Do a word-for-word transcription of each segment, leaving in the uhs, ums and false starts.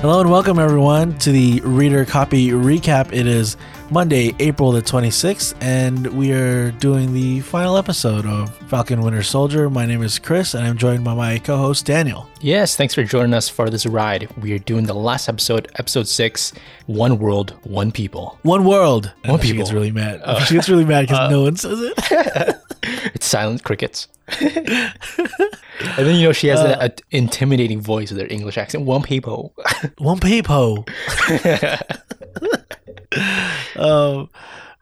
Hello and welcome everyone to the Reader Copy Recap. It is Monday, April the twenty-sixth, and we are doing the final episode of Falcon Winter Soldier. My name is Chris, and I'm joined by my co-host, Daniel. Yes, thanks for joining us for this ride. We are doing the last episode, episode six, One World, One People. One World. One and People. She gets really mad. Uh, she gets really mad because uh, no one says it. It's silent crickets. And then, you know, she has uh, an intimidating voice with her English accent. One people. One people. um,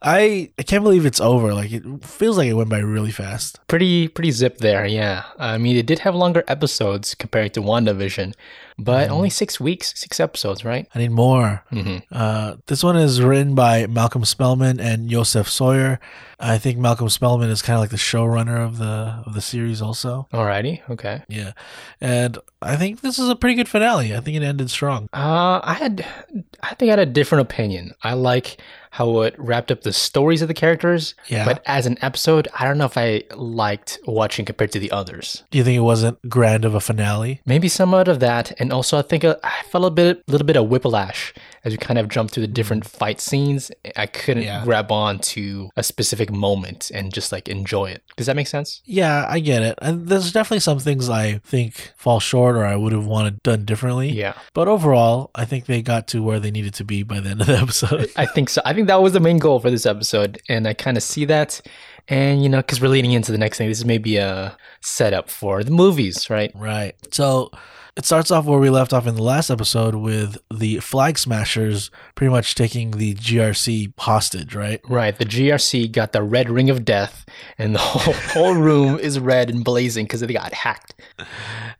I I can't believe it's over. Like, it feels like it went by really fast. Pretty pretty zip there, yeah. I mean, it did have longer episodes compared to WandaVision, but mm. only six weeks, six episodes, right? I need more. Mm-hmm. Uh, this one is written by Malcolm Spellman and Joseph Sawyer. I think Malcolm Spellman is kind of like the showrunner of the of the series also. Alrighty, okay. Yeah. And I think this is a pretty good finale. I think it ended strong. Uh, I had, I think I had a different opinion. I like how it wrapped up the stories of the characters, yeah. But as an episode, I don't know if I liked watching compared to the others. Do you think it wasn't grand of a finale? Maybe somewhat of that, and also I think I felt a bit, little bit of whiplash as we kind of jumped through the different fight scenes. I couldn't yeah. grab on to a specific moment and just like enjoy it. Does that make sense? Yeah, I get it. And there's definitely some things I think fall short or I would have wanted done differently. Yeah. But overall, I think they got to where they needed to be by the end of the episode. I think so. I think that was the main goal for this episode, and I kind of see that. And, you know, because we're leading into the next thing, this is maybe a setup for the movies, right? Right. So it starts off where we left off in the last episode with the Flag Smashers pretty much taking the G R C hostage, right? Right. The G R C got the red ring of death, and the whole, whole room is red and blazing because they got hacked.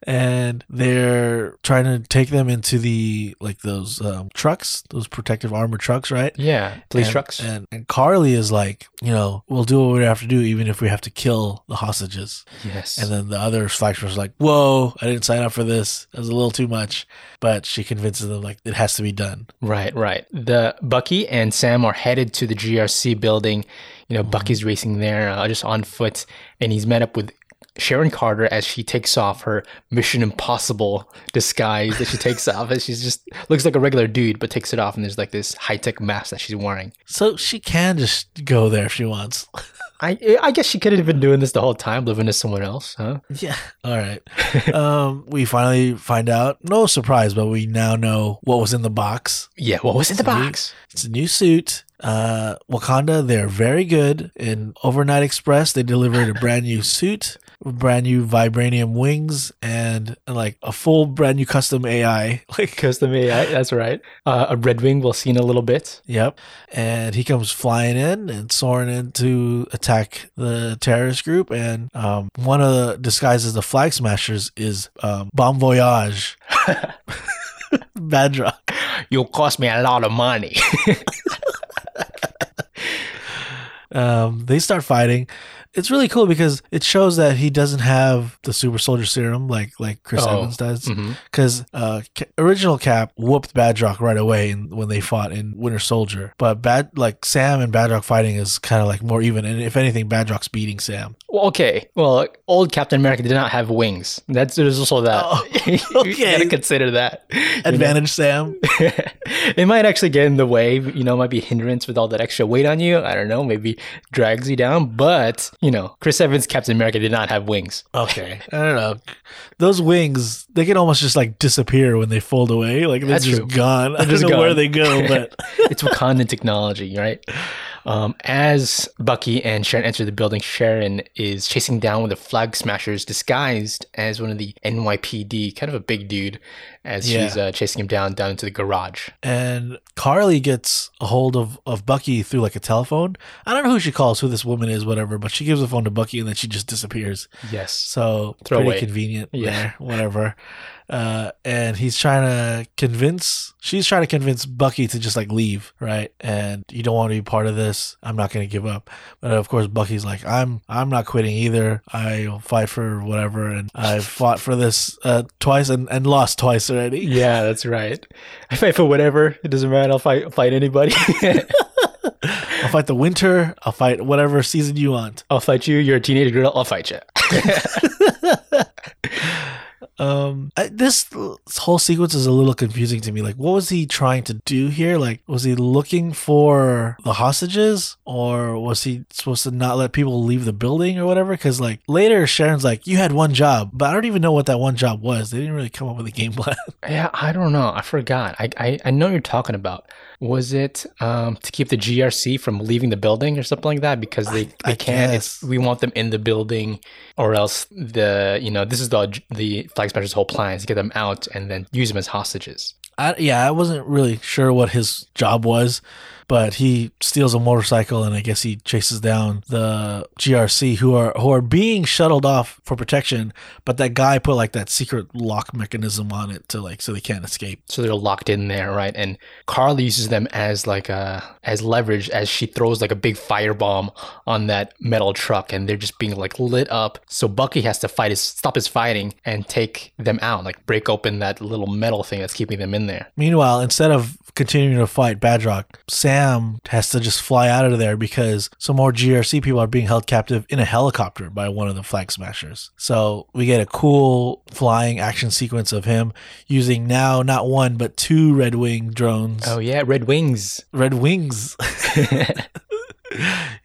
And they're trying to take them into the, like, those um, trucks, those protective armor trucks, right? Yeah. Police and, trucks. And, and Carly is like, you know, we'll do what we have to do even if we have to kill the hostages. Yes. And then the other Flag Smashers are like, whoa, I didn't sign up for this. It was a little too much. But she convinces them, like, it has to be done. Right, right. The Bucky and Sam are headed to the G R C building. You know, mm-hmm. Bucky's racing there uh, just on foot, and he's met up with Sharon Carter as she takes off her Mission Impossible disguise that she takes off, and she just looks like a regular dude but takes it off, and there's like this high-tech mask that she's wearing. So she can just go there if she wants. I I guess she could have been doing this the whole time, living as someone else, huh? Yeah. All right. um, we finally find out. No surprise, but we now know what was in the box. Yeah, what was in the box? It's a new suit. Uh, Wakanda, they're very good. In Overnight Express, they delivered a brand new suit, brand new vibranium wings, and, and like a full brand new custom A I. Like custom A I, that's right. Uh, a Red Wing we'll see in a little bit. Yep. And he comes flying in and soaring in to attack the terrorist group. And um, one of the disguises, the Flag Smashers, is um, Bon Voyage. Badrock. You'll cost me a lot of money. Um, they start fighting. It's really cool because it shows that he doesn't have the super soldier serum like like Chris oh, Evans does. Because mm-hmm. uh, Ca- original Cap whooped Badrock right away in, when they fought in Winter Soldier. But Bad like Sam and Badrock fighting is kind of like more even. And if anything, Badrock's beating Sam. Well, okay. Well, old Captain America did not have wings. That's there's also that. Oh, okay. You gotta consider that advantage, you know? Sam. It might actually get in the way. You know, it might be a hindrance with all that extra weight on you. I don't know. Maybe drags you down, but. You know, Chris Evans, Captain America did not have wings. Okay. I don't know. Those wings, they can almost just like disappear when they fold away. Like they're That's just true. gone. I don't know gone. where they go, but it's Wakandan technology, right? Um, as Bucky and Sharon enter the building, Sharon is chasing down with the Flag Smashers disguised as one of the N Y P D, kind of a big dude, as yeah. she's uh, chasing him down, down into the garage. And Carly gets a hold of, of Bucky through like a telephone. I don't know who she calls, who this woman is, whatever, but she gives the phone to Bucky and then she just disappears. Yes. So Throw pretty away. convenient yeah. there, whatever. Uh, and he's trying to convince, she's trying to convince Bucky to just like leave, right? And you don't want to be part of this. I'm not going to give up. But of course, Bucky's like, I'm, I'm not quitting either. I'll fight for whatever. And I've fought for this uh, twice and, and lost twice already. Yeah, that's right. I fight for whatever. It doesn't matter. I'll fight, fight anybody. I'll fight the winter. I'll fight whatever season you want. I'll fight you. You're a teenage girl. I'll fight you. Um, I, this whole sequence is a little confusing to me. Like, what was he trying to do here? Like, was he looking for the hostages, or was he supposed to not let people leave the building or whatever? Because like later, Sharon's like, "You had one job," but I don't even know what that one job was. They didn't really come up with a game plan. Yeah, I don't know. I forgot. I I, I know what you're talking about. Was it um, to keep the G R C from leaving the building or something like that? Because they, they can't. It's, we want them in the building, or else the you know this is the the Flag Smashers' whole plan is to get them out and then use them as hostages. I, yeah, I wasn't really sure what his job was, but he steals a motorcycle and I guess he chases down the G R C who are who are being shuttled off for protection. But that guy put like that secret lock mechanism on it to like so they can't escape. So they're locked in there, right? And Carly uses them as like a as leverage as she throws like a big firebomb on that metal truck, and they're just being like lit up. So Bucky has to fight his stop his fighting and take them out, like break open that little metal thing that's keeping them in there. Meanwhile, instead of continuing to fight Badrock, Sam has to just fly out of there because some more G R C people are being held captive in a helicopter by one of the Flag Smashers. So we get a cool flying action sequence of him using now not one but two Red Wing drones. Oh yeah, Red Wings. Red Wings.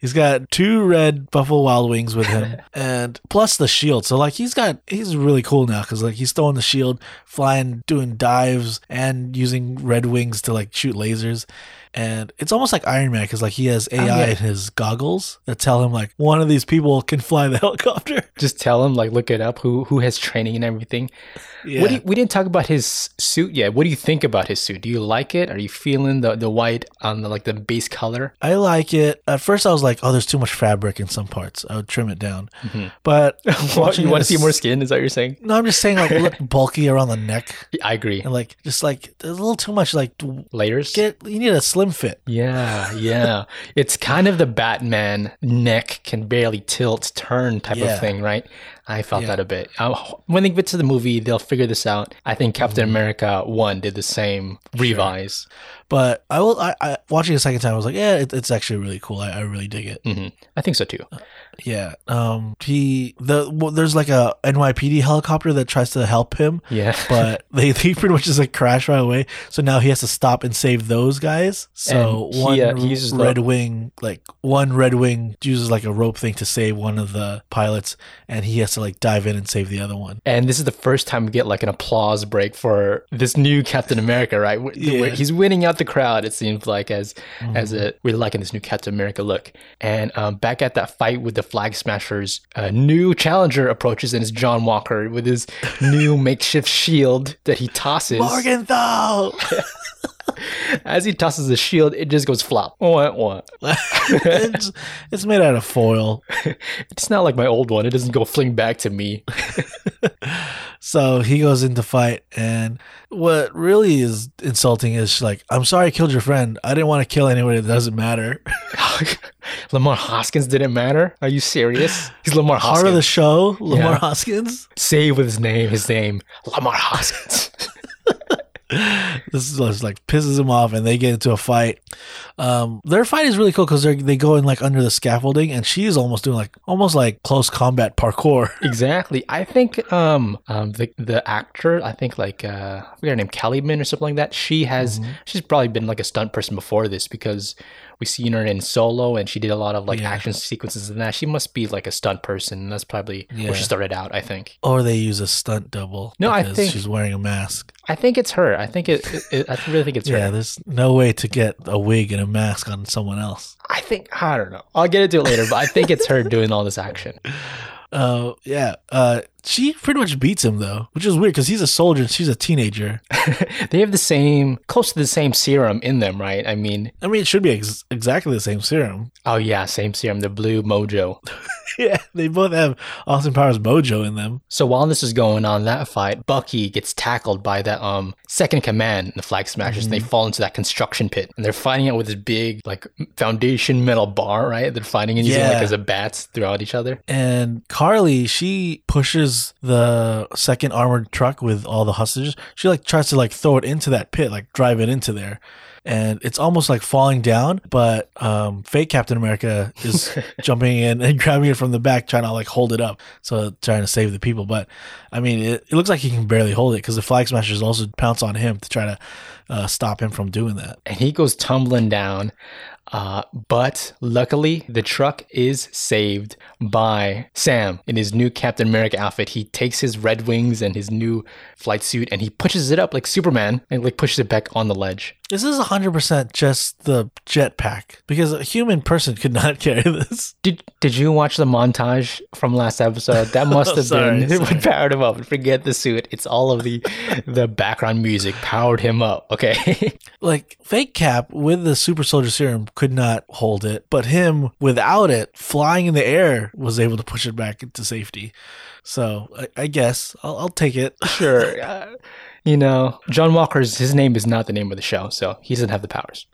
He's got two red Buffalo Wild Wings with him, and plus the shield. So like he's got, he's really cool now because like he's throwing the shield, flying, doing dives, and using Red Wings to like shoot lasers. And it's almost like Iron Man because like he has A I oh, yeah. in his goggles that tell him like one of these people can fly the helicopter. Just tell him like look it up who who has training and everything. Yeah. What do you, we didn't talk about his suit yet. What do you think about his suit? Do you like it? Are you feeling the the white on the like the base color? I like it. At first I was like, oh, there's too much fabric in some parts. I would trim it down. Mm-hmm. But what, you want to see more skin? Is that what you're saying? No, I'm just saying like look bulky around the neck. I agree. And like just like there's a little too much like layers. Get you need a slim fit. Yeah, yeah. It's kind of the Batman neck can barely tilt, turn type yeah. of thing, right? I felt yeah. that a bit. I, when they get to the movie, they'll figure this out. I think Captain mm. America one did the same revise. Sure. But I will. I, I watching it a second time, I was like, yeah, it, it's actually really cool. I, I really dig it. Mm-hmm. I think so too. Uh, yeah. Um. He the well, there's like a N Y P D helicopter that tries to help him. Yeah. But they, they pretty much just like crash right away. So now he has to stop and save those guys. So and one he, uh, he uses Red the- Wing like one Red Wing uses like a rope thing to save one of the pilots, and he has to like dive in and save the other one. And this is the first time we get like an applause break for this new Captain America, right? Yeah. He's winning out the crowd, it seems like, as mm-hmm. as a, we're liking this new Captain America look. And um, back at that fight with the Flag Smashers, a new challenger approaches, and it's John Walker with his new makeshift shield that he tosses. Morgenthau! As he tosses the shield, it just goes flop. What, what? it's, it's made out of foil. It's not like my old one. It doesn't go fling back to me. So he goes into fight, and what really is insulting is like, I'm sorry I killed your friend. I didn't want to kill anybody. That doesn't matter. Lemar Hoskins didn't matter? Are you serious? He's Lemar Hoskins. Heart of the show, Lemar yeah. Hoskins. Save with his name, his name, Lemar Hoskins. This is like pisses him off, and they get into a fight. Um, their fight is really cool because they they go in like under the scaffolding, and she's almost doing like almost like close combat parkour. Exactly. I think um, um the the actor, I think like uh, I forget her name, Kellyman or something like that. She has mm-hmm. she's probably been like a stunt person before this because we've seen her in Solo, and she did a lot of like yeah. action sequences and that. She must be like a stunt person. That's probably yeah. where she started out, I think. Or they use a stunt double. No, I think she's wearing a mask. I think it's her. I think it. it I really think it's her. Yeah, there's no way to get a wig and a mask on someone else. I think I don't know. I'll get into it later, but I think it's her doing all this action. Uh, yeah. Uh, she pretty much beats him though, which is weird because he's a soldier and she's a teenager. They have the same, close to the same serum in them, right? I mean, I mean, it should be ex- exactly the same serum. Oh yeah, same serum. The blue mojo. Yeah, they both have Austin Powers mojo in them. So while this is going on, that fight, Bucky gets tackled by that um second command in the Flag Smashers, mm-hmm. and they fall into that construction pit, and they're fighting it with this big like foundation metal bar, right? They're fighting and using yeah. like as a bats throughout each other. And Carly, she pushes covers the second armored truck with all the hostages, she like tries to like throw it into that pit, like drive it into there. And it's almost like falling down, but um, fake Captain America is jumping in and grabbing it from the back, trying to like hold it up. So trying to save the people. But I mean, it, it looks like he can barely hold it because the Flag Smashers also pounce on him to try to uh, stop him from doing that. And he goes tumbling down. Uh, but luckily, the truck is saved by Sam in his new Captain America outfit. He takes his Red Wings and his new flight suit and he pushes it up like Superman and like pushes it back on the ledge. This is one hundred percent just the jetpack because a human person could not carry this. Did Did you watch the montage from last episode? That must have sorry, been sorry. It powered him up. Forget the suit. It's all of the the background music powered him up. Okay, like fake Cap with the super soldier serum could not hold it, but him without it flying in the air was able to push it back into safety. So I, I guess I'll, I'll take it. Sure. Uh, you know, John Walker's, his name is not the name of the show, so he doesn't have the powers.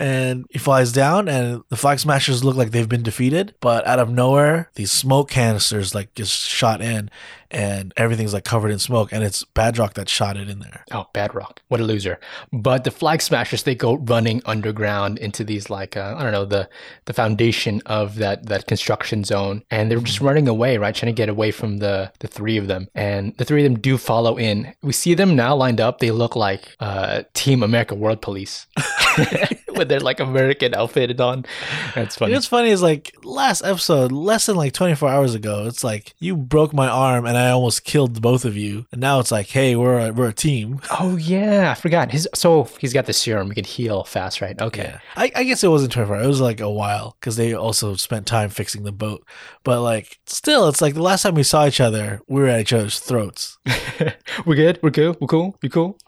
And he flies down and the Flag Smashers look like they've been defeated, but out of nowhere, these smoke canisters like just shot in and everything's like covered in smoke and it's Badrock that shot it in there. Oh, Badrock. What a loser. But the Flag Smashers, they go running underground into these like, uh, I don't know, the, the foundation of that, that construction zone. And they're just running away, right? Trying to get away from the, the three of them. And the three of them do follow in. We see them now lined up. They look like uh, Team America World Police. With their like American outfit on. That's funny. You know what's funny is like last episode, less than like twenty-four hours ago, it's like you broke my arm and I almost killed both of you. And now it's like, hey, we're a, we're a team. Oh, yeah. I forgot. His, so he's got the serum. He can heal fast, right? Okay. Yeah. I, I guess it wasn't twenty-four hours. It was like a while because they also spent time fixing the boat. But like still, it's like the last time we saw each other, we were at each other's throats. We're good. We're cool. We're cool. You're cool.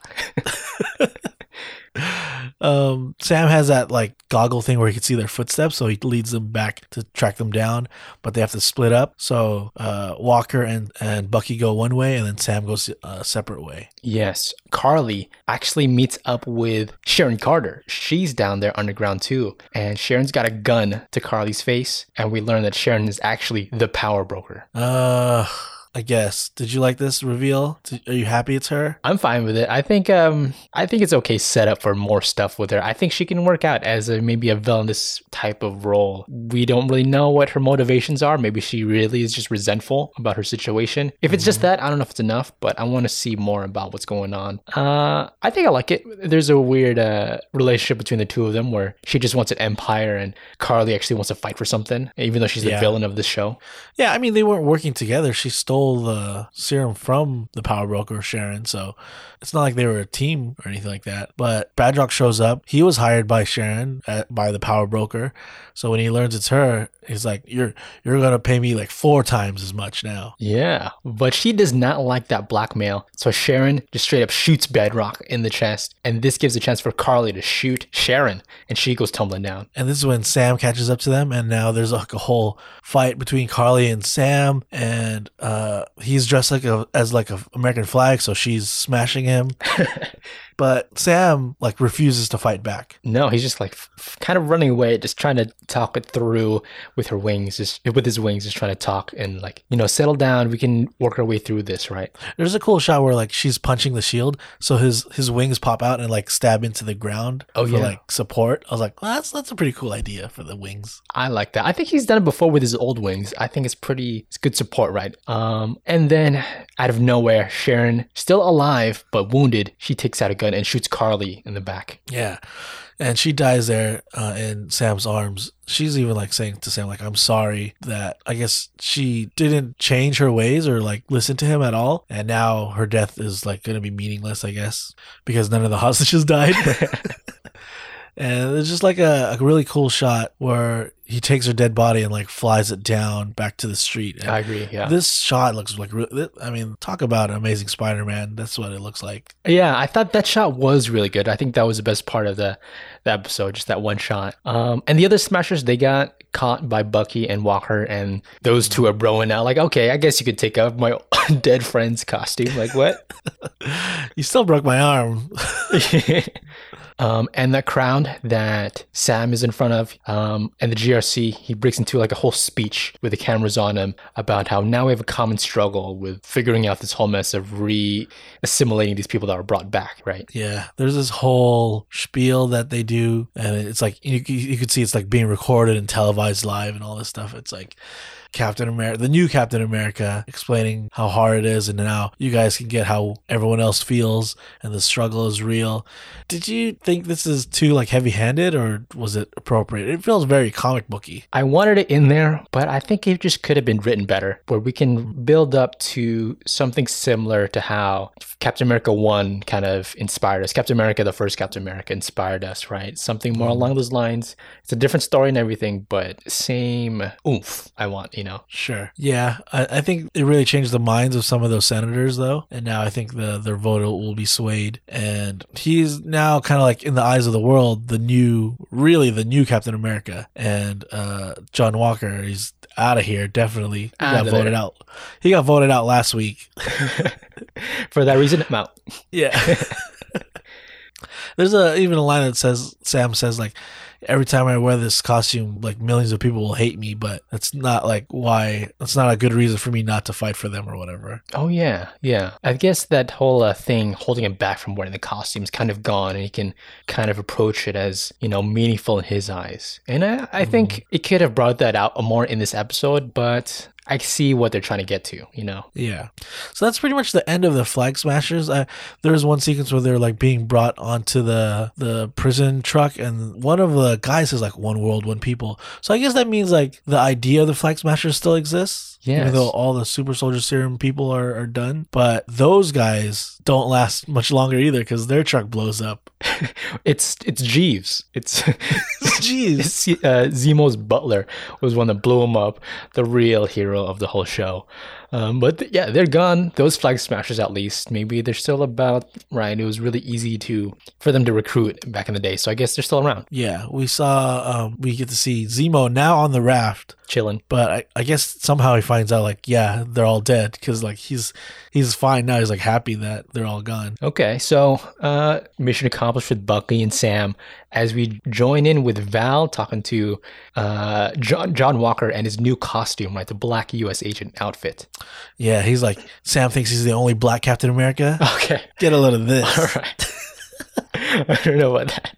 Um, Sam has that like goggle thing where he can see their footsteps, so he leads them back to track them down, but they have to split up. So uh, Walker and, and Bucky go one way and then Sam goes a separate way. Yes. Carly actually meets up with Sharon Carter. She's down there underground too, and Sharon's got a gun to Carly's face, and we learn that Sharon is actually the power broker. Uh... I guess. Did you like this reveal? Did, are you happy it's her? I'm fine with it. I think um, I think it's okay set up for more stuff with her. I think she can work out as a, maybe a villainous type of role. We don't really know what her motivations are. Maybe she really is just resentful about her situation. If it's mm-hmm. just that, I don't know if it's enough, but I want to see more about what's going on. Uh, I think I like it. There's a weird uh, relationship between the two of them where she just wants an empire and Carly actually wants to fight for something, even though she's the yeah. villain of the show. Yeah, I mean, they weren't working together. She stole the serum from the power broker Sharon, so it's not like they were a team or anything like that. But Badrock shows up. He was hired by Sharon at, by the power broker, so when he learns it's her, he's like, you're you're gonna pay me like four times as much now. Yeah, but she does not like that blackmail, so Sharon just straight up shoots Badrock in the chest, and this gives a chance for Carly to shoot Sharon, and she goes tumbling down. And this is when Sam catches up to them, and now there's like a whole fight between Carly and Sam, and uh Uh, he's dressed like a as like a American flag, so she's smashing him. But Sam like refuses to fight back. No, he's just like f- f- kind of running away, just trying to talk it through with her wings, just with his wings, just trying to talk and like, you know, settle down. We can work our way through this, right? There's a cool shot where like she's punching the shield, so his his wings pop out and like stab into the ground. Oh, for, yeah, like support. I was like, well, that's that's a pretty cool idea for the wings. I like that. I think he's done it before with his old wings. I think it's pretty, it's good support, right? Um, and then out of nowhere, Sharon, still alive but wounded, she takes out a gun and shoots Carly in the back. Yeah. And she dies there uh, in Sam's arms. She's even like saying to Sam, like, I'm sorry that I guess she didn't change her ways or like listen to him at all. And now her death is like going to be meaningless, I guess, because none of the hostages died. And it's just like a, a really cool shot where he takes her dead body and like flies it down back to the street. And I agree. Yeah. This shot looks like, I mean, talk about an Amazing Spider-Man. That's what it looks like. Yeah. I thought that shot was really good. I think that was the best part of the, the episode, just that one shot. Um, and the other Smashers, they got caught by Bucky and Walker, and those two are broing out. Like, okay, I guess you could take off my dead friend's costume. Like, what? You still broke my arm. Um, and the crowd that Sam is in front of, um, and the G R C, he breaks into like a whole speech with the cameras on him about how now we have a common struggle with figuring out this whole mess of re-assimilating these people that were brought back, right? Yeah, there's this whole spiel that they do, and it's like, you, you could see it's like being recorded and televised live and all this stuff. It's like Captain America, the new Captain America, explaining how hard it is and now you guys can get how everyone else feels and the struggle is real. Did you think this is too like heavy-handed or was it appropriate? It feels very comic booky. I wanted it in there, but I think it just could have been written better where we can build up to something similar to how Captain America one kind of inspired us. Captain America, the first Captain America inspired us, right? Something more along those lines. It's a different story and everything, but same oomph I want. You know, sure, yeah. I, I think it really changed the minds of some of those senators, though, and now I think the their vote will be swayed. And he's now kind of like in the eyes of the world, the new, really the new Captain America. And uh, John Walker, he's out of here, definitely. He got voted out. He got voted out last week for that reason. I'm out. Yeah. There's a even a line that says Sam says like, every time I wear this costume, like millions of people will hate me, but that's not like why, that's not a good reason for me not to fight for them or whatever. Oh, yeah. Yeah. I guess that whole uh, thing holding him back from wearing the costume is kind of gone and he can kind of approach it as, you know, meaningful in his eyes. And I, I mm-hmm. think it could have brought that out more in this episode, but I see what they're trying to get to, you know? Yeah. So that's pretty much the end of the Flag Smashers. I, there's one sequence where they're like being brought onto the the prison truck and one of the guys says like, One World, One People. So I guess that means like the idea of the Flag Smashers still exists. Yes. Even though all the super soldier serum people are, are done. But those guys don't last much longer either because their truck blows up. it's it's Jeeves. It's, it's Jeeves. It's, uh, Zemo's butler was one that blew him up, the real hero of the whole show. Um, but th- yeah, they're gone. Those Flag Smashers, at least. Maybe they're still about, right? It was really easy to for them to recruit back in the day. So I guess they're still around. Yeah, we saw, um, we get to see Zemo now on the raft. Chilling. But I, I guess somehow he finds out like, yeah, they're all dead because like he's he's fine now. He's like happy that they're all gone. Okay, so uh, mission accomplished with Bucky and Sam as we join in with Val talking to uh, John, John Walker and his new costume, right? The black U S agent outfit. Yeah, he's like, Sam thinks he's the only black Captain America. Okay. Get a load of this. All right. I don't know about that.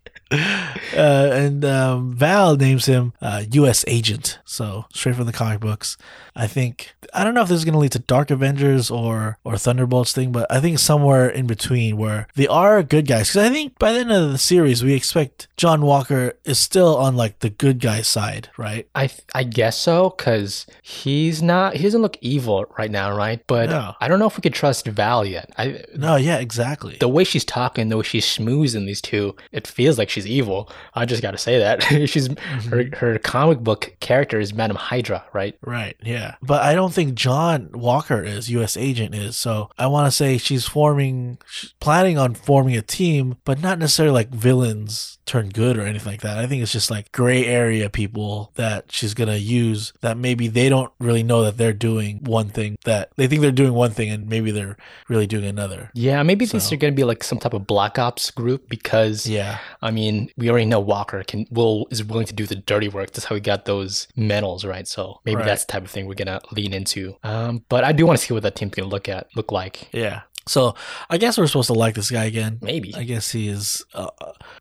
Uh, and um, Val names him uh, U S Agent. So straight from the comic books. I think, I don't know if this is going to lead to Dark Avengers or, or Thunderbolts thing, but I think somewhere in between where they are good guys. Because I think by the end of the series, we expect John Walker is still on like the good guy side, right? I I guess so, because he's not, he doesn't look evil right now, right? But no. I don't know if we could trust Val yet. I, no, yeah, exactly. The way she's talking, the way she's schmoozing these two, it feels like she's evil. I just got to say that. She's her, her comic book character is Madame Hydra, right? Right, yeah. But I don't think John Walker is, U S Agent is. So I want to say she's forming, she's planning on forming a team, but not necessarily like villains turn good or anything like that. I think it's just like gray area people that she's going to use that maybe they don't really know that they're doing one thing, that they think they're doing one thing and maybe they're really doing another. Yeah, maybe so. These are going to be like some type of black ops group because, yeah, I mean, we already know Walker can will is willing to do the dirty work. That's how we got those medals, right? So maybe right. That's the type of thing we're gonna lean into. Um, but I do want to see what that team's gonna look at look like. Yeah. So I guess we're supposed to like this guy again. Maybe. I guess he is uh,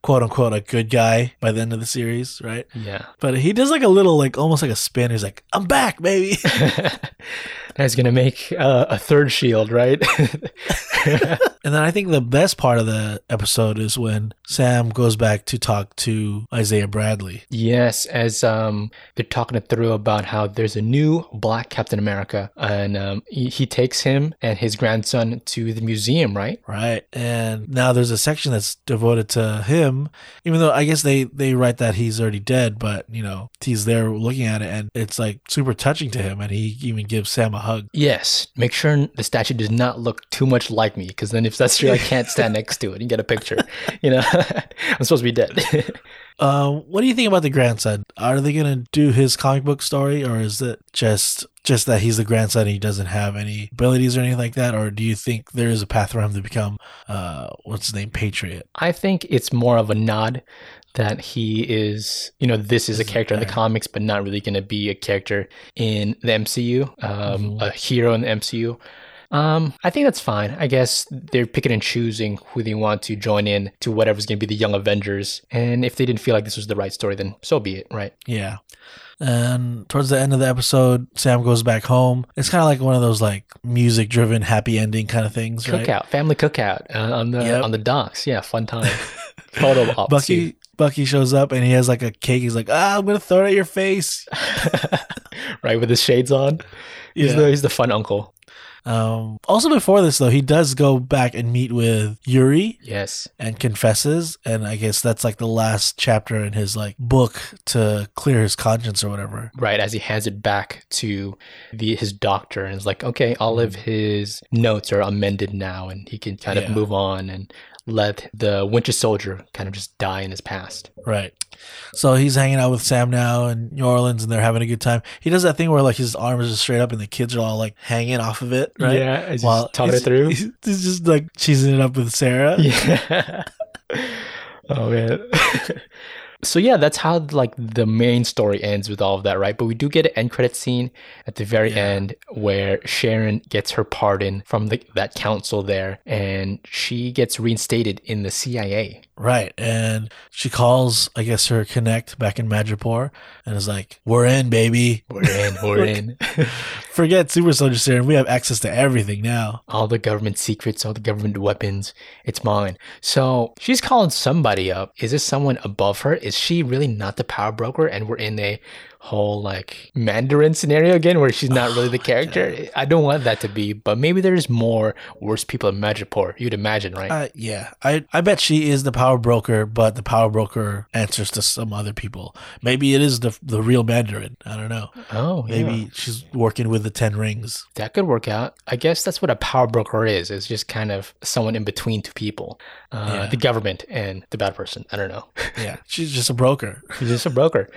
quote unquote a good guy by the end of the series, right? Yeah. But he does like a little like almost like a spin. He's like, I'm back, baby. That's gonna make uh, a third shield, right? And then I think the best part of the episode is when Sam goes back to talk to Isaiah Bradley. Yes, as um, they're talking it through about how there's a new black Captain America, and um, he, he takes him and his grandson to the museum, right? Right. And now there's a section that's devoted to him, even though I guess they, they write that he's already dead, but, you know, he's there looking at it, and it's, like, super touching to him, and he even gives Sam a hug. Yes. Make sure the statue does not look too much like me, because then if If that's true, I can't stand next to it and get a picture. You know, I'm supposed to be dead. Uh, what do you think about the grandson? Are they going to do his comic book story or is it just just that he's the grandson and he doesn't have any abilities or anything like that? Or do you think there is a path for him to become, uh, what's his name, Patriot? I think it's more of a nod that he is, you know, this is a character in the comics, but not really going to be a character in the M C U, um, mm-hmm. a hero in the M C U. Um, I think that's fine. I guess they're picking and choosing who they want to join in to whatever's going to be the Young Avengers. And if they didn't feel like this was the right story, then so be it, right? Yeah. And towards the end of the episode, Sam goes back home. It's kind of like one of those like music-driven happy ending kind of things, cookout, right? Cookout, family cookout uh, on the yep. on the docks. Yeah, fun time. Photo op. Bucky, Bucky shows up and he has like a cake. He's like, ah, I'm going to throw it at your face. Right, with his shades on. He's, yeah. the, he's the fun uncle. Um, also before this though, he does go back and meet with Yuri. Yes. And confesses. And I guess that's like the last chapter in his like book to clear his conscience or whatever. Right. As he hands it back to the, his doctor and is like, okay, all of his notes are amended now and he can kind yeah. of move on and let the Winter Soldier kind of just die in his past. Right. So he's hanging out with Sam now in New Orleans and they're having a good time. He does that thing where like his arms are straight up and the kids are all like hanging off of it, right? Yeah, he's While just talking he's, it through. He's, he's just like cheesing it up with Sarah. Yeah. Oh, man. So yeah, that's how like the main story ends with all of that, right? But we do get an end credit scene at the very yeah. end where Sharon gets her pardon from the, that council there, and she gets reinstated in the C I A. Right, and she calls, I guess, her connect back in Madripoor, and is like, "We're in, baby. We're in. We're, we're in. Forget Super Soldier Serum. We have access to everything now. All the government secrets, all the government weapons. It's mine." So she's calling somebody up. Is this someone above her? Is Is she really not the power broker, and we're in a whole like Mandarin scenario again where she's not really the character? God. I don't want that to be, but maybe there's more worse people in Madripoor, you'd imagine, right? Uh, yeah, I, I bet she is the power broker, but the power broker answers to some other people. Maybe it is the the real Mandarin. I don't know. Oh, maybe yeah. she's working with the Ten Rings. That could work out. I guess that's what a power broker is. It's just kind of someone in between two people, uh, yeah. the government and the bad person. I don't know. Yeah, she's just a broker. She's just a broker.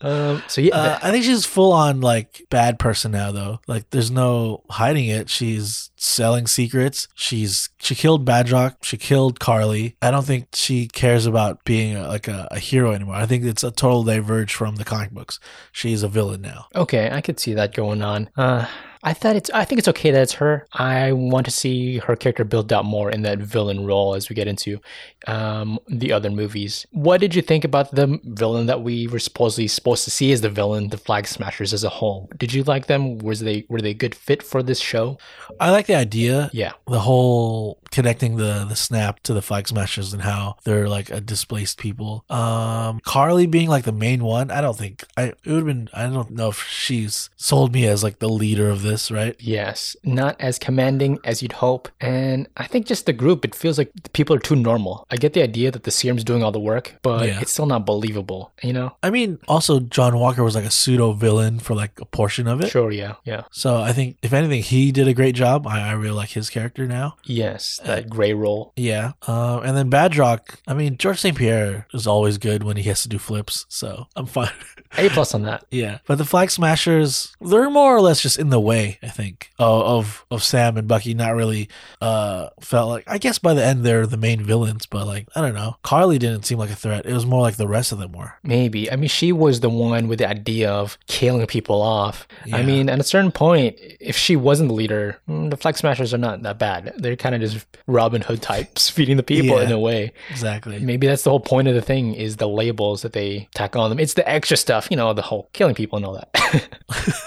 Um, so yeah, uh, I think she's full on like bad person now though. Like there's no hiding it. She's selling secrets. She's she killed Badrock. She killed Carly. I don't think she cares about being a, like a, a hero anymore. I think it's a total diverge from the comic books. She's a villain now. Okay, I could see that going on. Uh, I thought it's. I think it's okay that it's her. I want to see her character build out more in that villain role as we get into um, the other movies. What did you think about the villain that we were supposedly supposed to see as the villain, the Flag Smashers as a whole? Did you like them? Was they were they a good fit for this show? I like the idea. Yeah, the whole connecting the the snap to the Flag Smashers and how they're like a displaced people. Um, Carly being like the main one. I don't think I it would have been. I don't know if she's sold me as like the leader of the this, right? Yes. Not as commanding as you'd hope. And I think just the group, it feels like the people are too normal. I get the idea that the serum's doing all the work, but yeah. it's still not believable, you know? I mean, also John Walker was like a pseudo-villain for like a portion of it. Sure, yeah, yeah. So I think, if anything, he did a great job. I, I really like his character now. Yes, that and, gray role. Yeah. Uh, and then Badrock, I mean, George Saint Pierre is always good when he has to do flips, so I'm fine. A plus on that. Yeah. But the Flag Smashers, they're more or less just in the way, I think, of of Sam and Bucky. Not really uh, felt like, I guess by the end they're the main villains, but like, I don't know. Carly didn't seem like a threat. It was more like the rest of them were. Maybe. I mean, she was the one with the idea of killing people off. Yeah. I mean, at a certain point, if she wasn't the leader, the Flag Smashers are not that bad. They're kind of just Robin Hood types feeding the people yeah, in a way. Exactly. Maybe that's the whole point of the thing, is the labels that they tack on them. It's the extra stuff, you know, the whole killing people and all that.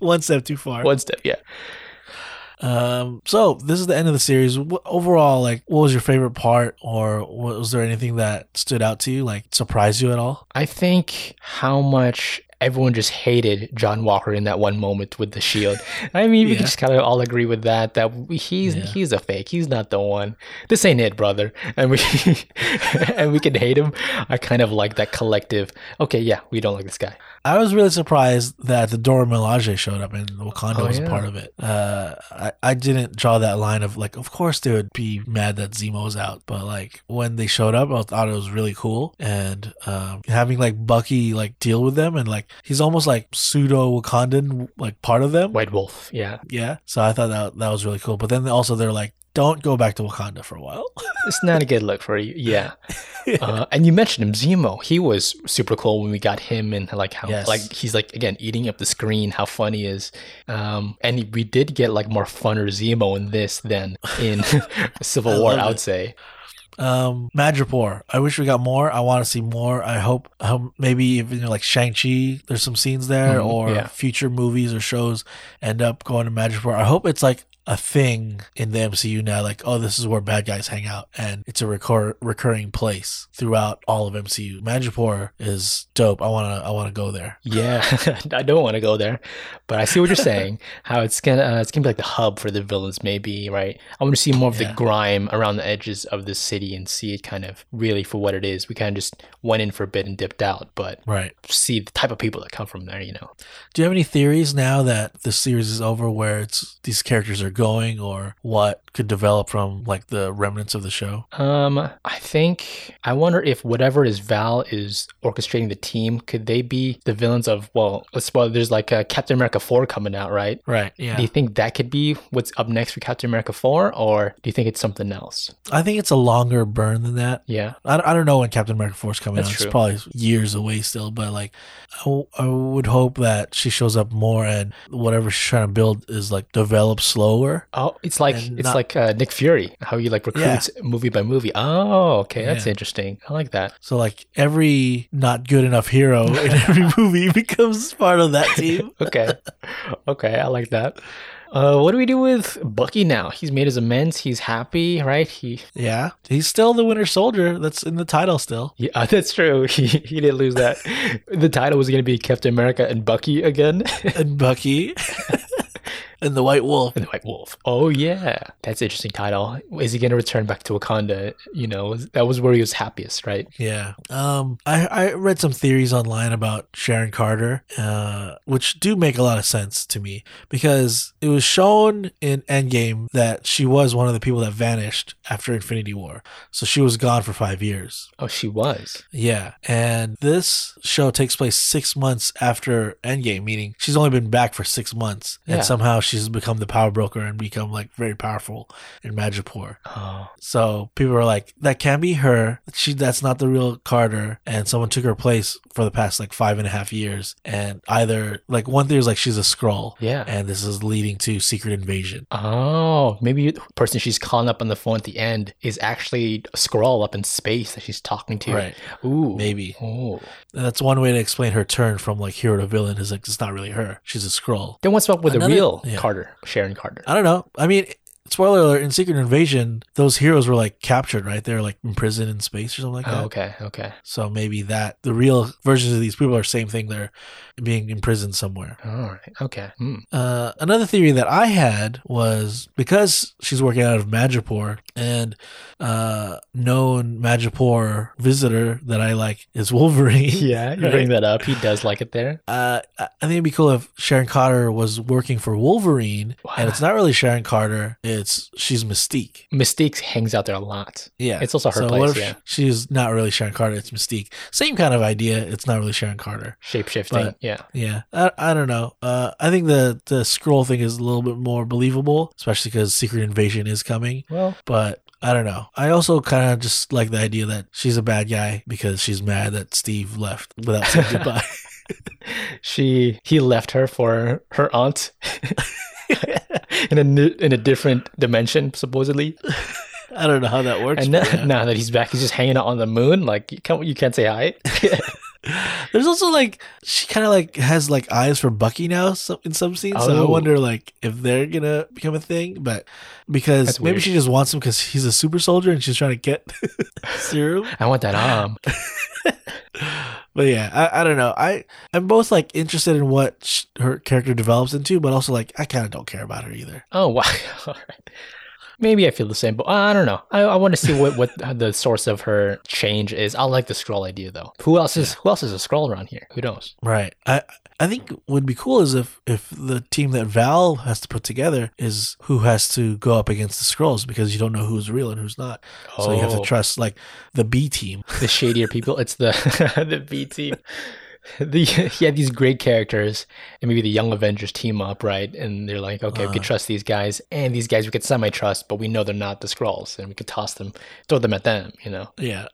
One step too far. One step, yeah. Um, so this is the end of the series. What, overall, like, what was your favorite part, or what, was there anything that stood out to you, like surprised you at all? I think how much everyone just hated John Walker in that one moment with the shield. I mean, we yeah. can just kind of all agree with that, that he's yeah. he's a fake. He's not the one. This ain't it, brother. And we and we can hate him. I kind of like that collective, okay, yeah, we don't like this guy. I was really surprised that the Dora Milaje showed up and Wakanda oh, was yeah. a part of it. Uh, I, I didn't draw that line of like, of course they would be mad that Zemo's out. But like when they showed up, I thought it was really cool. And um, having like Bucky like deal with them and like, he's almost like pseudo Wakandan, like part of them. White Wolf. Yeah. Yeah. So I thought that that was really cool. But then also they're like, don't go back to Wakanda for a while. It's not a good look for you. Yeah. yeah. Uh, and you mentioned him, Zemo. He was super cool when we got him and like how yes. like he's like, again, eating up the screen, how funny he is. Um, and we did get like more funner Zemo in this than in Civil I War, I would it. say. Um, Madripoor. I wish we got more. I want to see more. I hope um, maybe if, you know, like Shang-Chi, there's some scenes there mm-hmm. or yeah. future movies or shows end up going to Madripoor. I hope it's like a thing in the M C U now, like, oh, this is where bad guys hang out, and it's a recur- recurring place throughout all of M C U. Madripoor is dope. I wanna, I wanna go there. Yeah, I don't want to go there, but I see what you're saying. How it's gonna, uh, it's gonna be like the hub for the villains, maybe, right? I want to see more of yeah. the grime around the edges of the city and see it kind of really for what it is. We kind of just went in for a bit and dipped out, but right, see the type of people that come from there. You know, do you have any theories now that the series is over, where it's these characters are going or what could develop from like the remnants of the show? Um, I think I wonder if whatever is Val is orchestrating the team, could they be the villains of, well, let's well, there's like a Captain America four coming out, right? Right. Yeah. Do you think that could be what's up next for Captain America four, or do you think it's something else? I think it's a longer burn than that. Yeah. I, I don't know when Captain America four is coming That's out. True. It's probably years away still, but like I, w- I would hope that she shows up more and whatever she's trying to build is like developed slower. Oh, it's like it's not, like uh, Nick Fury, how he like recruits yeah. movie by movie. Oh, okay, that's yeah. interesting. I like that. So like every not good enough hero in every movie becomes part of that team. okay, okay, I like that. Uh, what do we do with Bucky now? He's made his amends. He's happy, right? He yeah. He's still the Winter Soldier. That's in the title still. Yeah, that's true. He he didn't lose that. The title was going to be Captain America and Bucky again. And Bucky. And the White Wolf. And the White Wolf. Oh, yeah. That's an interesting title. Is he going to return back to Wakanda? You know, that was where he was happiest, right? Yeah. Um, I, I read some theories online about Sharon Carter, uh, which do make a lot of sense to me because it was shown in Endgame that she was one of the people that vanished after Infinity War. So she was gone for five years. Oh, she was? Yeah. And this show takes place six months after Endgame, meaning she's only been back for six months. And yeah. somehow she she's become the power broker and become like very powerful in Madripoor. Oh. So people are like, that can't be her. She, that's not the real Carter. And someone took her place for the past like five and a half years. And either like one theory is like she's a Skrull. Yeah. And this is leading to Secret Invasion. Oh, maybe the person she's calling up on the phone at the end is actually a Skrull up in space that she's talking to. Right. Ooh. Maybe. Ooh. And that's one way to explain her turn from like hero to villain is like, it's not really her. She's a Skrull. Then what's up with Another, the real? Yeah. Carter, Sharon Carter. I don't know. I mean, spoiler alert, in Secret Invasion, those heroes were like captured, right? They were like imprisoned in space or something like that. Oh, okay, okay. So maybe that, the real versions of these people are same thing. They're being imprisoned somewhere. All right, okay. Mm. Uh, another theory that I had was because she's working out of Madripoor and uh, known Madripoor visitor that I like is Wolverine. Yeah, you right? bring that up. He does like it there. Uh, I think it'd be cool if Sharon Carter was working for Wolverine wow. and it's not really Sharon Carter. It's she's Mystique. Mystique hangs out there a lot. Yeah. It's also her so place. Yeah. She's not really Sharon Carter. It's Mystique. Same kind of idea. It's not really Sharon Carter. Shapeshifting. Yeah. Yeah. I, I don't know. Uh, I think the, the Skrull thing is a little bit more believable, especially because Secret Invasion is coming. Well, but I don't know. I also kind of just like the idea that she's a bad guy because she's mad that Steve left without saying goodbye. She, he left her for her aunt. in a in a different dimension, supposedly. I don't know how that works. And now, yeah. now that he's back, he's just hanging out on the moon. Like you can't you can't say hi. There's also like she kind of like has like eyes for Bucky now in some scenes. Oh. So I wonder like if they're gonna become a thing, but because That's maybe weird. She just wants him because he's a super soldier and she's trying to get serum. I want that arm. But yeah, I, I don't know. I, I'm both like interested in what sh- her character develops into, but also like I kind of don't care about her either. Oh, wow. All right. Maybe I feel the same, but I don't know. I, I want to see what, what the source of her change is. I like the Skrull idea though. Who else is yeah. who else is a Skrull around here? Who knows? Right. I I think what would be cool is if if the team that Val has to put together is who has to go up against the Skrulls, because you don't know who's real and who's not. Oh. So you have to trust like the B team, the shadier people. It's the the B team. The, yeah, these great characters, and maybe the Young Avengers team up, right? And they're like, okay, uh, we could trust these guys, and these guys we could semi-trust, but we know they're not the Skrulls, and we could toss them, throw them at them, you know? Yeah.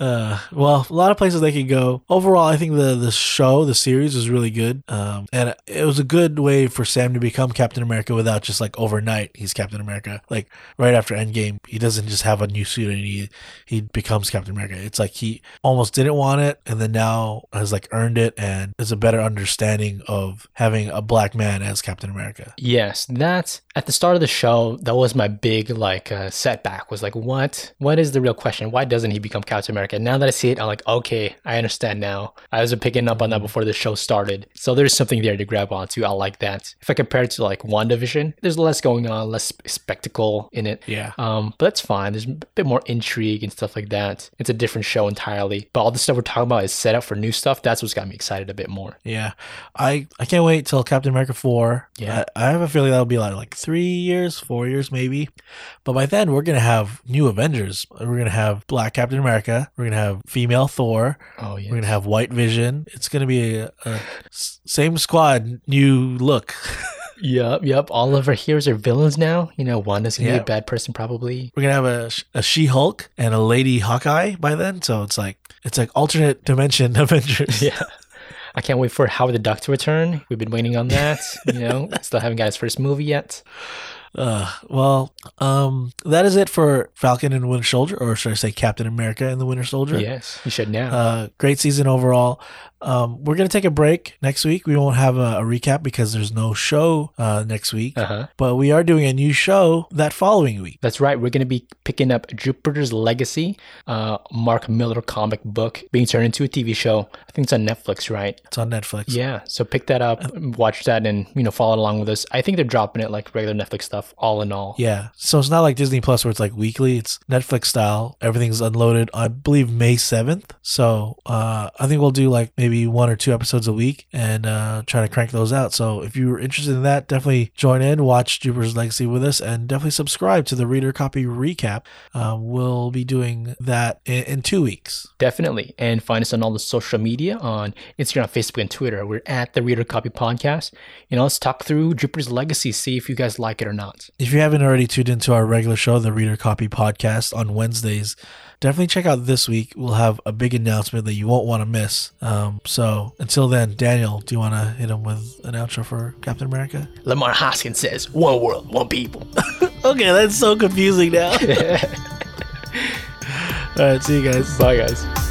Uh, well, a lot of places they could go. Overall, I think the, the show, the series was really good. Um, and it was a good way for Sam to become Captain America without just like overnight he's Captain America. Like right after Endgame, he doesn't just have a new suit and he, he becomes Captain America. It's like he almost didn't want it and then now has like earned it and is a better understanding of having a black man as Captain America. Yes, that's at the start of the show. That was my big like uh, setback was like, what, what is the real question? Why doesn't he become Captain America? And now that I see it, I'm like, okay, I understand now. I was picking up on that before the show started. So there's something there to grab onto. I like that. If I compare it to like WandaVision, there's less going on, less spectacle in it. Yeah. Um, but that's fine. There's a bit more intrigue and stuff like that. It's a different show entirely. But all the stuff we're talking about is set up for new stuff. That's what's got me excited a bit more. Yeah. I, I can't wait till Captain America four. Yeah. I, I have a feeling that'll be like, like three years, four years maybe. But by then, we're going to have new Avengers. We're going to have Black Captain America. We're going to have female Thor. Oh, yeah. We're going to have White Vision. It's going to be a, a same squad, new look. Yep, yep. All of our heroes are villains now. You know, Wanda's going to yeah. be a bad person probably. We're going to have a, a She-Hulk and a Lady Hawkeye by then. So it's like, it's like alternate dimension Avengers. Yeah. I can't wait for Howard the Duck to return. We've been waiting on that. You know, still haven't got his first movie yet. Uh, well, um, that is it for Falcon and Winter Soldier, or should I say Captain America and the Winter Soldier? Yes, you should now. Uh, great season overall. Um, we're going to take a break next week. We won't have a, a recap because there's no show uh, next week, uh-huh. but we are doing a new show that following week. That's right. We're going to be picking up Jupiter's Legacy, uh, Mark Miller comic book being turned into a T V show. I think it's on Netflix, right? It's on Netflix. Yeah. So pick that up, watch that, and you know, follow along with us. I think they're dropping it like regular Netflix stuff, all in all. Yeah. So it's not like Disney Plus where it's like weekly. It's Netflix style. Everything's unloaded, I believe, May seventh. So uh, I think we'll do like maybe maybe one or two episodes a week and uh, try to crank those out. So if you were interested in that, definitely join in, watch Jupiter's Legacy with us, and definitely subscribe to the Reader Copy Recap. Uh, we'll be doing that in, in two weeks. Definitely. And find us on all the social media on Instagram, Facebook, and Twitter. We're at the Reader Copy Podcast. You know, let's talk through Jupiter's Legacy, see if you guys like it or not. If you haven't already tuned into our regular show, the Reader Copy Podcast on Wednesdays, definitely check out this week. We'll have a big announcement that you won't want to miss. Um, so until then, Daniel, do you want to hit him with an outro for Captain America? Lemar Hoskins says, "One world, one people." Okay, that's so confusing now. All right, see you guys. Bye, guys.